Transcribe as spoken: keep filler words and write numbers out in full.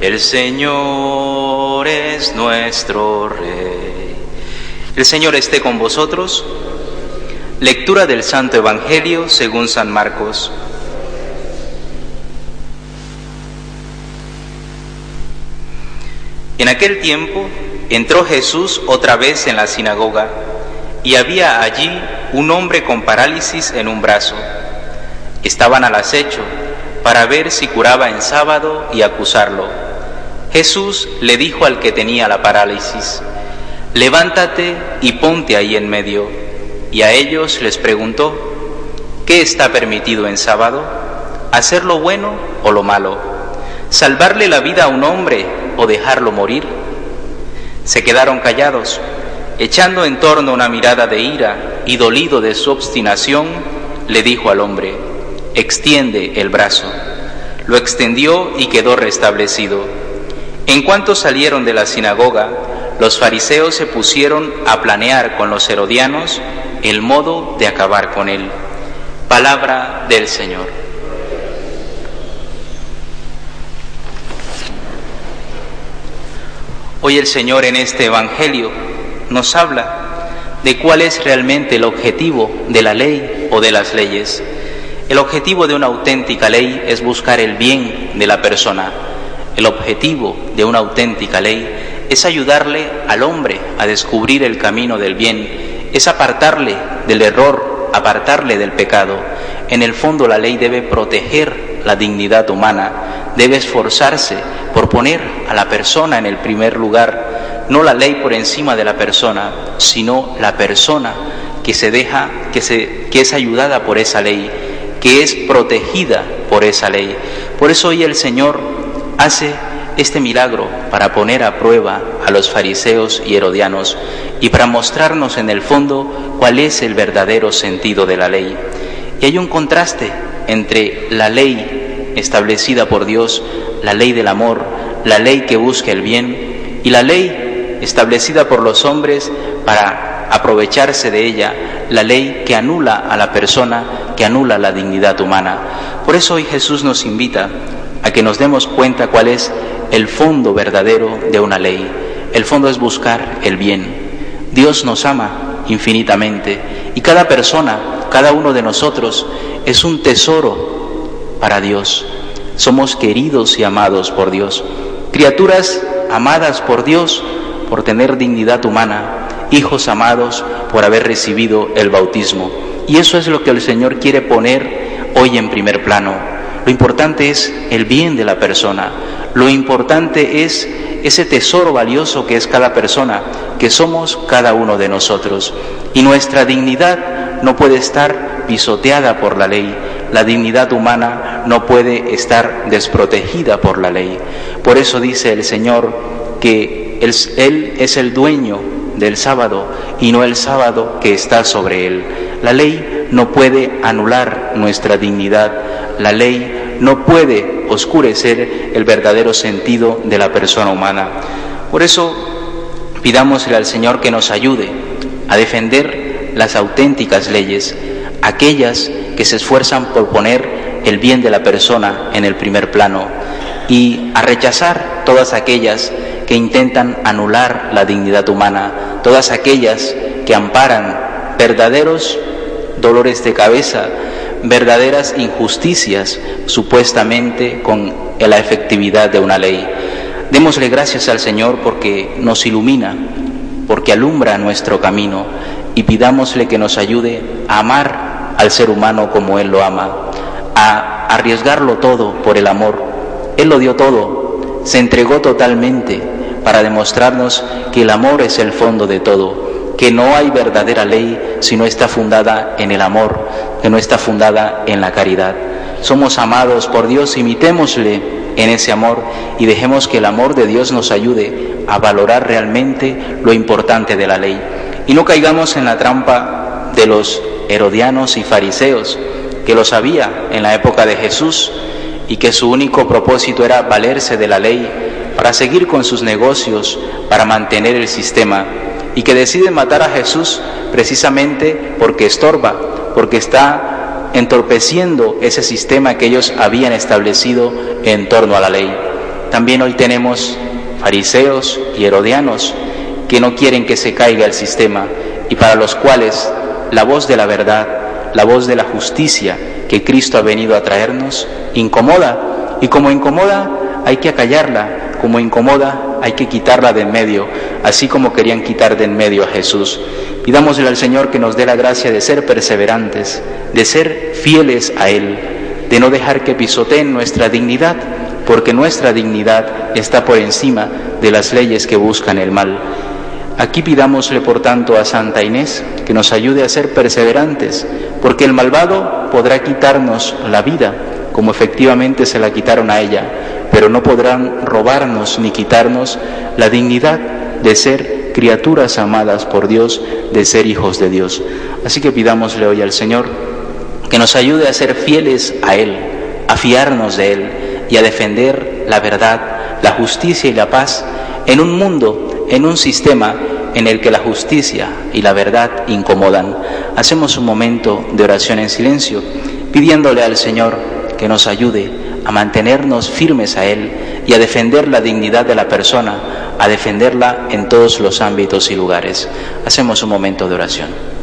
el Señor es nuestro Rey. El Señor esté con vosotros. Lectura del Santo Evangelio según San Marcos. En aquel tiempo entró Jesús otra vez en la sinagoga, y había allí un hombre con parálisis en un brazo. Estaban al acecho para ver si curaba en sábado y acusarlo. Jesús le dijo al que tenía la parálisis: «Levántate y ponte ahí en medio». Y a ellos les preguntó: «¿Qué está permitido en sábado? ¿Hacer lo bueno o lo malo? ¿Salvarle la vida a un hombre o dejarlo morir?». Se quedaron callados, echando en torno una mirada de ira, y dolido de su obstinación, le dijo al hombre: «Extiende el brazo». Lo extendió y quedó restablecido. En cuanto salieron de la sinagoga, los fariseos se pusieron a planear con los herodianos el modo de acabar con él. Palabra del Señor. Hoy el Señor en este Evangelio nos habla de cuál es realmente el objetivo de la ley o de las leyes. El objetivo de una auténtica ley es buscar el bien de la persona. El objetivo de una auténtica ley es ayudarle al hombre a descubrir el camino del bien, es apartarle del error, apartarle del pecado. En el fondo, la ley debe proteger la dignidad humana, debe esforzarse por poner a la persona en el primer lugar, no la ley por encima de la persona, sino la persona que se deja, que se, que es ayudada por esa ley, que es protegida por esa ley. Por eso hoy el Señor hace este milagro para poner a prueba a los fariseos y herodianos y para mostrarnos en el fondo cuál es el verdadero sentido de la ley. Y hay un contraste entre la ley establecida por Dios, la ley del amor, la ley que busca el bien, y la ley establecida por los hombres para aprovecharse de ella, la ley que anula a la persona, que anula la dignidad humana. Por eso hoy Jesús nos invita a que nos demos cuenta cuál es el fondo verdadero de una ley. El fondo es buscar el bien. Dios nos ama infinitamente y cada persona, cada uno de nosotros es un tesoro para Dios. Somos queridos y amados por Dios, criaturas amadas por Dios por tener dignidad humana, hijos amados por haber recibido el bautismo. Y eso es lo que el Señor quiere poner hoy en primer plano. Lo importante es el bien de la persona. Lo importante es ese tesoro valioso que es cada persona, que somos cada uno de nosotros. Y nuestra dignidad no puede estar pisoteada por la ley. La dignidad humana no puede estar desprotegida por la ley. Por eso dice el Señor que Él es el dueño del sábado y no el sábado que está sobre Él. La ley no puede anular nuestra dignidad. La ley no puede oscurecer el verdadero sentido de la persona humana. Por eso, pidámosle al Señor que nos ayude a defender las auténticas leyes, aquellas que se esfuerzan por poner el bien de la persona en el primer plano, y a rechazar todas aquellas que intentan anular la dignidad humana, todas aquellas que amparan verdaderos dolores de cabeza, verdaderas injusticias, supuestamente con la efectividad de una ley. Démosle gracias al Señor porque nos ilumina, porque alumbra nuestro camino, y pidámosle que nos ayude a amar al ser humano como Él lo ama, a arriesgarlo todo por el amor. Él lo dio todo, se entregó totalmente para demostrarnos que el amor es el fondo de todo, que no hay verdadera ley si no está fundada en el amor, que no está fundada en la caridad. somos amados por Dios, imitémosle en ese amor y dejemos que el amor de Dios nos ayude a valorar realmente lo importante de la ley. Y no caigamos en la trampa de los herodianos y fariseos, que los había en la época de Jesús y que su único propósito era valerse de la ley para seguir con sus negocios, para mantener el sistema, y que deciden matar a Jesús precisamente porque estorba, porque está entorpeciendo ese sistema que ellos habían establecido en torno a la ley. También hoy tenemos fariseos y herodianos que no quieren que se caiga el sistema y para los cuales la voz de la verdad, la voz de la justicia que Cristo ha venido a traernos, incomoda. Y como incomoda, hay que acallarla, como incomoda, hay que quitarla de en medio, así como querían quitar de en medio a Jesús. Pidámosle al Señor que nos dé la gracia de ser perseverantes, de ser fieles a Él, de no dejar que pisoteen nuestra dignidad, porque nuestra dignidad está por encima de las leyes que buscan el mal. Aquí pidámosle, por tanto, a Santa Inés que nos ayude a ser perseverantes, porque el malvado podrá quitarnos la vida, como efectivamente se la quitaron a ella, pero no podrán robarnos ni quitarnos la dignidad de ser criaturas amadas por Dios, de ser hijos de Dios. Así que pidámosle hoy al Señor que nos ayude a ser fieles a Él, a fiarnos de Él y a defender la verdad, la justicia y la paz en un mundo, en un sistema en el que la justicia y la verdad incomodan. Hacemos un momento de oración en silencio, pidiéndole al Señor que nos ayude a mantenernos firmes a Él y a defender la dignidad de la persona, a defenderla en todos los ámbitos y lugares. Hacemos un momento de oración.